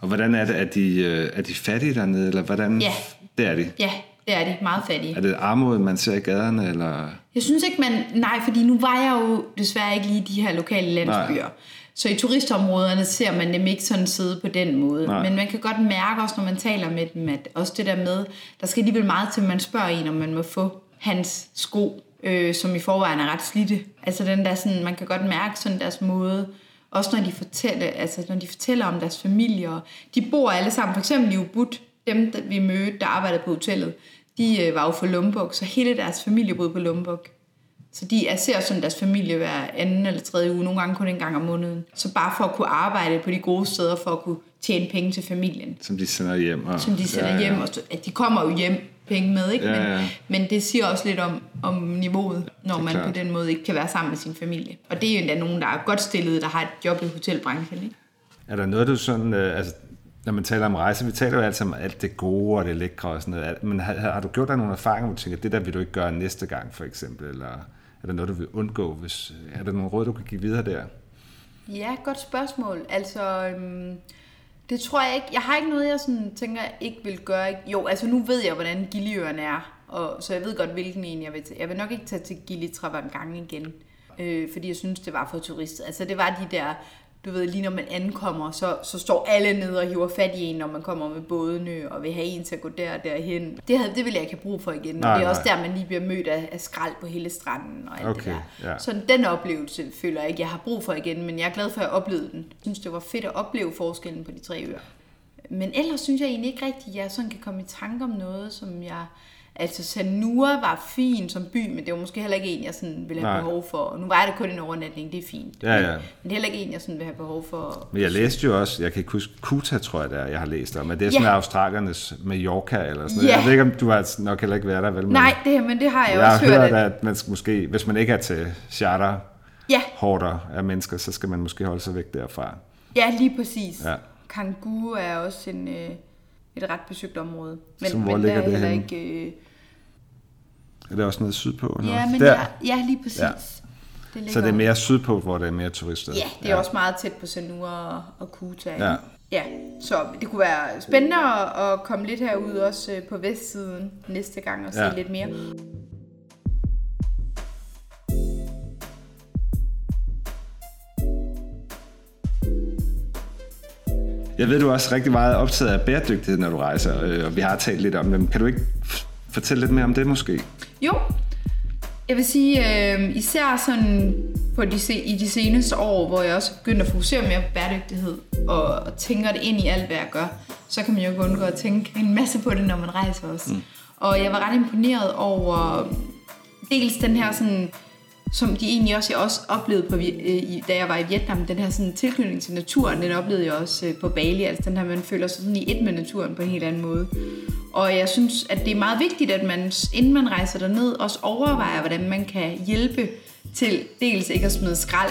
Og hvordan er det, er de, øh, er de fattige dernede, eller hvordan? Ja. Det er de? Ja, det er de, meget fattige. Er det armod, man ser i gaderne, eller? Jeg synes ikke, man, nej, fordi nu var jeg jo desværre ikke lige de her lokale landsbyer. Nej. Så i turistområderne ser man dem ikke sådan sidde på den måde. Nej. Men man kan godt mærke også, når man taler med dem, at også det der med, der skal alligevel meget til, at man spørger en, om man må få hans sko, øh, som i forvejen er ret slidte. Altså den der sådan, man kan godt mærke sådan deres måde, også når de fortæller, altså når de fortæller om deres familier. De bor alle sammen, for eksempel i Ubud, dem vi mødte, der arbejdede på hotellet, de øh, var jo fra Lombok, så hele deres familie boede på Lombok. Så de ser sådan deres familie hver anden eller tredje uge, nogle gange kun en gang om måneden. Så bare for at kunne arbejde på de gode steder, for at kunne tjene penge til familien. Som de sender hjem. Og... Som de sender ja, ja. hjem. Og at de kommer jo hjem penge med, ikke? Ja, ja. Men, men det siger også lidt om, om niveauet, når man klart. På den måde ikke kan være sammen med sin familie. Og det er jo endda nogen, der er godt stillet, der har et job i hotelbranchen, ikke? Er der noget, du sådan... Øh, altså når man taler om rejse, vi taler jo altid om alt det gode og det lækre og sådan noget. Men har, har du gjort dig nogle erfaringer, hvor du tænker, det der vil du ikke gøre næste gang, for eksempel? Eller... Er der noget, du vil undgå? Hvis, er der nogle råd, du kan give videre der? Ja, godt spørgsmål. Altså, øhm, det tror jeg ikke. Jeg har ikke noget, jeg sådan tænker, jeg ikke vil gøre. Jo, altså nu ved jeg, hvordan Gili-øerne er. Og, så jeg ved godt, hvilken en jeg vil tage. Jeg vil nok ikke tage til Gili Trawangan igen. Øh, fordi jeg synes, det var for turister. Altså det var de der, du ved, lige når man ankommer, så, så står alle nede og hiver fat i en, når man kommer med bådene, og vil have en til at gå der og derhen. Det, havde, det ville jeg ikke have brug for igen. Nej, det er også nej. Der, man lige bliver mødt af, af skrald på hele stranden og alt okay, det der. Ja. Så den oplevelse føler jeg ikke, jeg har brug for igen, men jeg er glad for, at jeg oplevede den. Jeg synes, det var fedt at opleve forskellen på de tre øer. Men ellers synes jeg egentlig ikke rigtigt, at jeg sådan kan komme i tanke om noget, som jeg... Altså Sanur var fin som by, men det var måske heller ikke en, jeg sådan ville have Nej. behov for. Og nu var det kun en overnatning, det er fint. Ja, ja. Men det er heller ikke en, jeg sådan vil have behov for. Men jeg læste jo også, jeg kan ikke huske, Kuta tror jeg, der, jeg har læst om, men det er sådan ja. australiernes Mallorca eller sådan noget. Ja. Jeg ved ikke, om du har nok heller ikke været der, vel? Men nej, det, men det har jeg, jeg også hørt. Jeg har hørt, at, at man skal måske, hvis man ikke er til charter, ja. hårder af mennesker, så skal man måske holde sig væk derfra. Ja, lige præcis. Ja. Kangoo er også en... Øh, et ret besøgt område. Men, som, hvor men ligger der det henne? Ikke, øh... Er det også noget sydpå? Ja, men der. Jeg, ja, lige præcis. Ja. Det så det er mere sydpå, hvor der er mere turister? Ja, det er ja. også meget tæt på Sanur og, og Kuta. Ja. ja, så det kunne være spændende at, at komme lidt herud også på vestsiden næste gang og se ja. lidt mere. Jeg ved, du er også rigtig meget optaget af bæredygtighed, når du rejser, og vi har talt lidt om dem. Kan du ikke fortælle lidt mere om det måske? Jo, jeg vil sige, øh, især sådan på de se- i de seneste år, hvor jeg også begyndte at fokusere mere på bæredygtighed, og, og tænker det ind i alt, hvad jeg gør, så kan man jo undgå at tænke en masse på det, når man rejser også. Mm. Og jeg var ret imponeret over dels den her sådan... som de egentlig også, jeg også oplevede, på, da jeg var i Vietnam. Den her sådan, tilknytning til naturen, den oplevede jeg også på Bali. Altså den her, man føler sig sådan i et med naturen på en helt anden måde. Og jeg synes, at det er meget vigtigt, at man, inden man rejser derned, også overvejer, hvordan man kan hjælpe til dels ikke at smide skrald.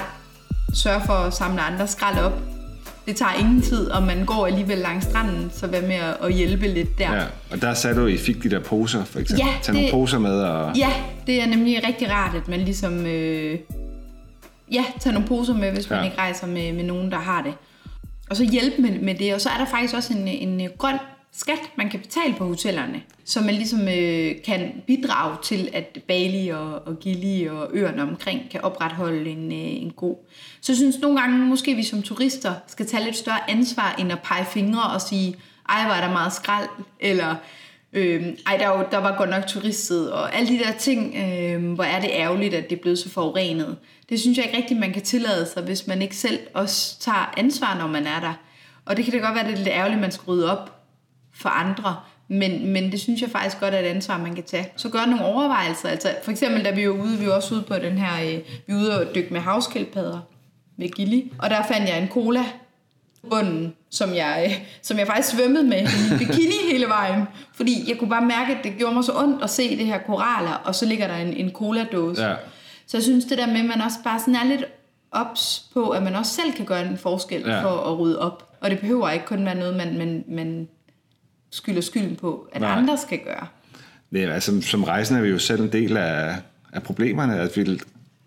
Sørge for at samle andre skrald op. Det tager ingen tid, og man går alligevel langs stranden, så vær med at hjælpe lidt der. Ja, og der sagde du, I fik de der poser, for eksempel. Ja, Tag det, nogle poser med og... Ja, det er nemlig rigtig rart, at man ligesom... Øh, ja, tager nogle poser med, hvis ja. man ikke rejser med, med nogen, der har det. Og så hjælpe med, med det. Og så er der faktisk også en, en grøn skat, man kan betale på hotellerne, så man ligesom øh, kan bidrage til, at Bali og, og Gili og øerne omkring kan opretholde en, øh, en god. Så jeg synes nogle gange, måske vi som turister skal tage lidt større ansvar, end at pege fingre og sige, ej, var der meget skrald, eller øh, ej, der, der var godt nok turistet, og alle de der ting, øh, hvor er det ærgerligt, at det er blevet så forurenet. Det synes jeg ikke rigtigt, man kan tillade sig, hvis man ikke selv også tager ansvar, når man er der. Og det kan da godt være, at det er lidt ærgerligt, man skal rydde op for andre, men, men det synes jeg faktisk godt er et ansvar, man kan tage. Så gør nogle overvejelser. Altså, for eksempel, da vi var ude, vi var også ude på den her, vi var ude og dykke med havskildpadder ved Gili, og der fandt jeg en cola bunden, som jeg, som jeg faktisk svømmede med i bikini hele vejen, fordi jeg kunne bare mærke, at det gjorde mig så ondt at se det her koraller, og så ligger der en, en coladåse. Ja. Så jeg synes det der med, at man også bare sådan er lidt ops på, at man også selv kan gøre en forskel ja. For at rydde op, og det behøver ikke kun være noget, man, man, man skylder skylden på, at Nej. Andre skal gøre. Det er, altså, som rejsende er vi jo selv en del af, af problemerne, at vi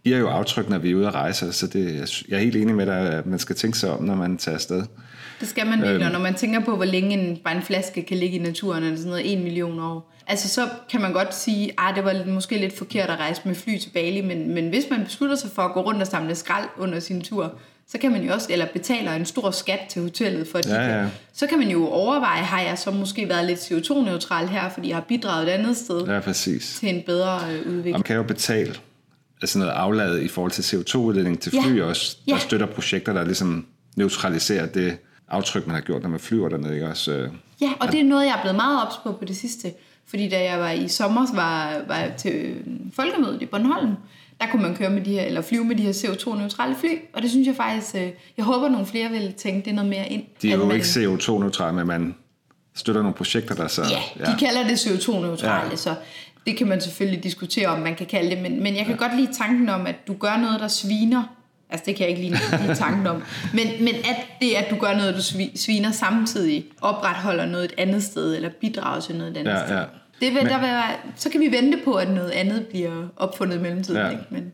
giver jo aftryk, når vi er ude at rejse, så det, jeg er helt enig med dig, at man skal tænke sig om, når man tager afsted. Det skal man virkelig, øhm. når man tænker på, hvor længe en, bare en flaske kan ligge i naturen, eller sådan noget, en million år. Altså, så kan man godt sige, at det var måske lidt forkert at rejse med fly til Bali, men, men hvis man beslutter sig for at gå rundt og samle skrald under sin tur, så kan man jo også, eller betaler en stor skat til hotellet for det, ja, ja. Så kan man jo overveje, har jeg så måske været lidt C O to neutral her, fordi jeg har bidraget et andet sted ja, præcis. Til en bedre udvikling. Og man kan jo betale altså noget afladet i forhold til C O to udledning til fly ja. Også, der ja. Støtter projekter, der ligesom neutraliserer det aftryk, man har gjort, når man flyver dernede. Ikke? Også, øh, ja, og det er noget, jeg er blevet meget ops på på det sidste, fordi da jeg var i sommer, var, var til folkemødet i Bornholm, der kunne man køre med de her, eller flyve med de her C O to neutrale fly, og det synes jeg faktisk, jeg håber nogle flere vil tænke det noget mere ind. De er jo man, ikke C O to neutrale, men man støtter nogle projekter, der så... Ja, ja. De kalder det C O to neutrale, ja. Så det kan man selvfølgelig diskutere, om man kan kalde det, men, men jeg kan ja. Godt lide tanken om, at du gør noget, der sviner. Altså det kan jeg ikke lige lide tanken om. Men, men at det, at du gør noget, du sviner samtidig, opretholder noget et andet sted, eller bidrager til noget et andet ja, sted. Ja. Det vil, men, der vil være, så kan vi vente på, at noget andet bliver opfundet i mellemtiden. Ja. Ikke? Men.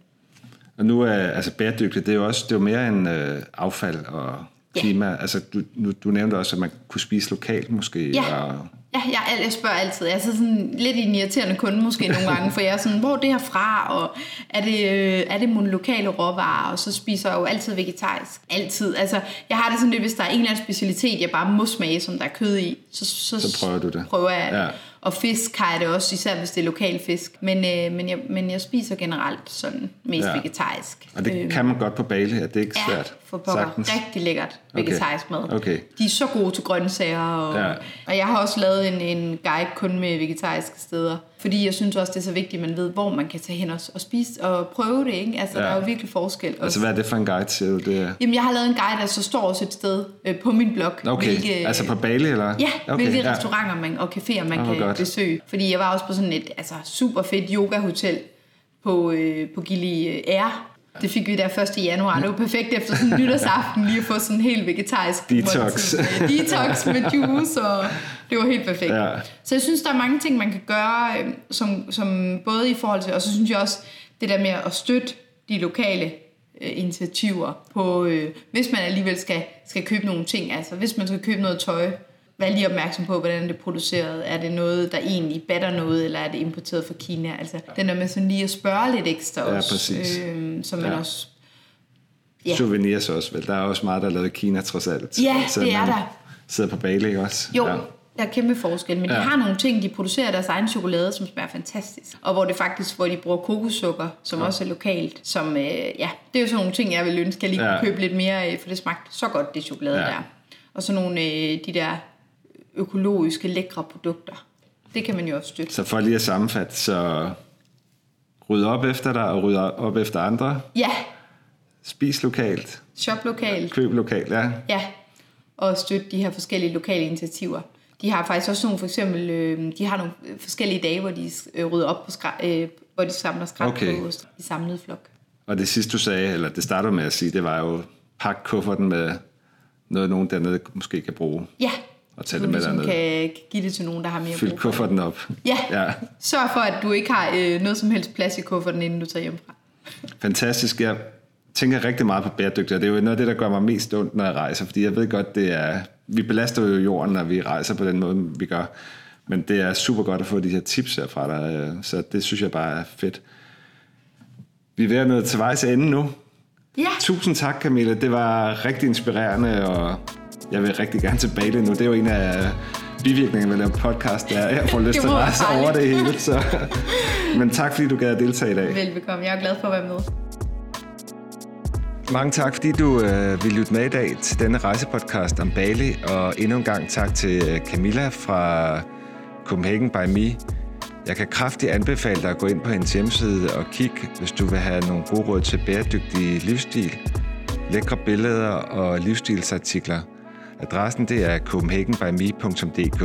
Og nu er altså bæredygtigt, det er jo også det er jo mere end øh, affald og klima. Ja. Altså, du, nu, du nævnte også, at man kunne spise lokalt måske. Ja, og... ja jeg, jeg spørger altid. Jeg er så sådan lidt en irriterende kunde måske nogle gange, for jeg er sådan, hvor er det her fra, og er det, øh, er det mine lokale råvarer, og så spiser jeg jo altid vegetarisk. Altid. Altså, jeg har det sådan lidt, hvis der er en eller anden specialitet, jeg bare må smage, som der er kød i, så, så, så prøver du det. Prøver jeg det. Ja. Og fisk har jeg det også, især hvis det er lokal fisk. Men, øh, men, jeg, men jeg spiser generelt sådan mest ja. Vegetarisk. Og det kan man godt på Bali, at det er ikke svært? Ja, for pokker. Rigtig lækkert vegetarisk okay. mad. Okay. De er så gode til grøntsager. Og, ja. Og jeg har også lavet en, en guide kun med vegetariske steder. Fordi jeg synes også, det er så vigtigt, at man ved, hvor man kan tage hen og, og spise og prøve det. Ikke? Altså, ja. Der er jo virkelig forskel. Også. Altså, hvad er det for en guide, siger du? Det er... Jamen, jeg har lavet en guide, der så står også et sted øh, på min blog. Okay, hvilke, altså på Bali, eller? Ja, okay. hvilke ja. Restauranter man, og caféer man oh, kan godt. Besøge. Fordi jeg var også på sådan et altså, super fedt yoga-hotel på, øh, på Gili Air. Det fik vi der første januar. Det var perfekt efter sådan en nytårsaften lige at få sådan en helt vegetarisk detox. Måltid. Detox med juice, og det var helt perfekt. Ja. Så jeg synes, der er mange ting, man kan gøre, som, som både i forhold til, og så synes jeg også, det der med at støtte de lokale øh, initiativer, på, øh, hvis man alligevel skal, skal købe nogle ting, altså hvis man skal købe noget tøj, vær lige opmærksom på, hvordan det er produceret. Er det noget, der egentlig batter noget, eller er det importeret fra Kina? Altså, den er med sådan lige at spørge lidt ekstra også. Ja, præcis. Øh, så man ja. Også... Ja. Souvenirs også, vel? Der er også meget, der er lavet i Kina, trods alt. Ja, så det er der. Sidder på Bali også. Jo, ja. Der er kæmpe forskel. Men ja. De har nogle ting, de producerer deres egen chokolade, som smager fantastisk. Og hvor det faktisk, hvor de bruger kokossukker, som ja. Også er lokalt. Som, øh, ja, det er jo sådan nogle ting, jeg vil ønske, jeg lige kunne ja. Købe lidt mere, for det smagte så godt, det chokolade ja. Der. Og så nogle øh, de der... økologiske, lækre produkter. Det kan man jo også støtte. Så for lige at sammenfatte, så ryd op efter dig, og ryd op efter andre. Ja. Spis lokalt. Shop lokalt. Køb lokalt, ja. Ja, og støtte de her forskellige lokale initiativer. De har faktisk også nogle, for eksempel, de har nogle forskellige dage, hvor de rydder op på skræ, hvor de samler skrald okay. på ost i samlet flok. Og det sidste, du sagde, eller det startede med at sige, det var jo, pak kufferten med noget, nogen dernede måske kan bruge. Ja. Og tage det med dernede. Kan give det til nogen, der har mere brug. Fyld kufferten op. Ja. ja. Sørg for, at du ikke har øh, noget som helst plads i kufferten, inden du tager hjemmefra. Fantastisk. Ja. tænker rigtig meget på bæredygtighed, og det er jo noget af det, der gør mig mest ondt, når jeg rejser, fordi jeg ved godt, det er, vi belaster jo jorden, når vi rejser på den måde, vi gør, men det er super godt at få de her tips her fra dig, så det synes jeg bare er fedt. Vi er ved at nå til vejs ende nu. Ja. Tusind tak, Camilla. Det var rigtig inspirerende, og jeg vil rigtig gerne til Bali nu. Det er jo en af bivirkningerne ved at lave podcast, der jeg får lyst til at rejse over det hele. Så. Men tak, fordi du gad at deltage i dag. Velbekomme. Jeg er glad for at være med. Mange tak, fordi du øh, vil lytte med i dag til denne rejsepodcast om Bali. Og endnu en gang tak til Camilla fra Copenhagen by me. Jeg kan kraftigt anbefale dig at gå ind på hendes hjemmeside og kigge, hvis du vil have nogle gode råd til bæredygtig livsstil, lækre billeder og livsstilsartikler. Adressen det er kumblingbyme punktum d k.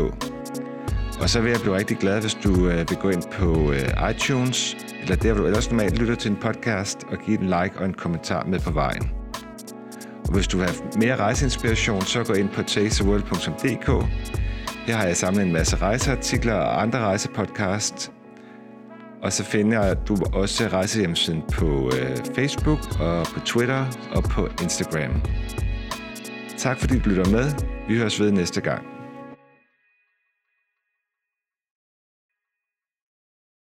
Og så vil jeg blive rigtig glad, hvis du vil gå ind på iTunes, eller der, hvor du ellers normalt lytter til en podcast, og give en like og en kommentar med på vejen. Og hvis du vil have mere rejseinspiration, så gå ind på taste dash world punktum d k. Her har jeg samlet en masse rejseartikler og andre rejsepodcasts. Og så finder du også rejsehjemmesiden på Facebook og på Twitter og på Instagram. Tak fordi du lytter med. Vi høres ved næste gang.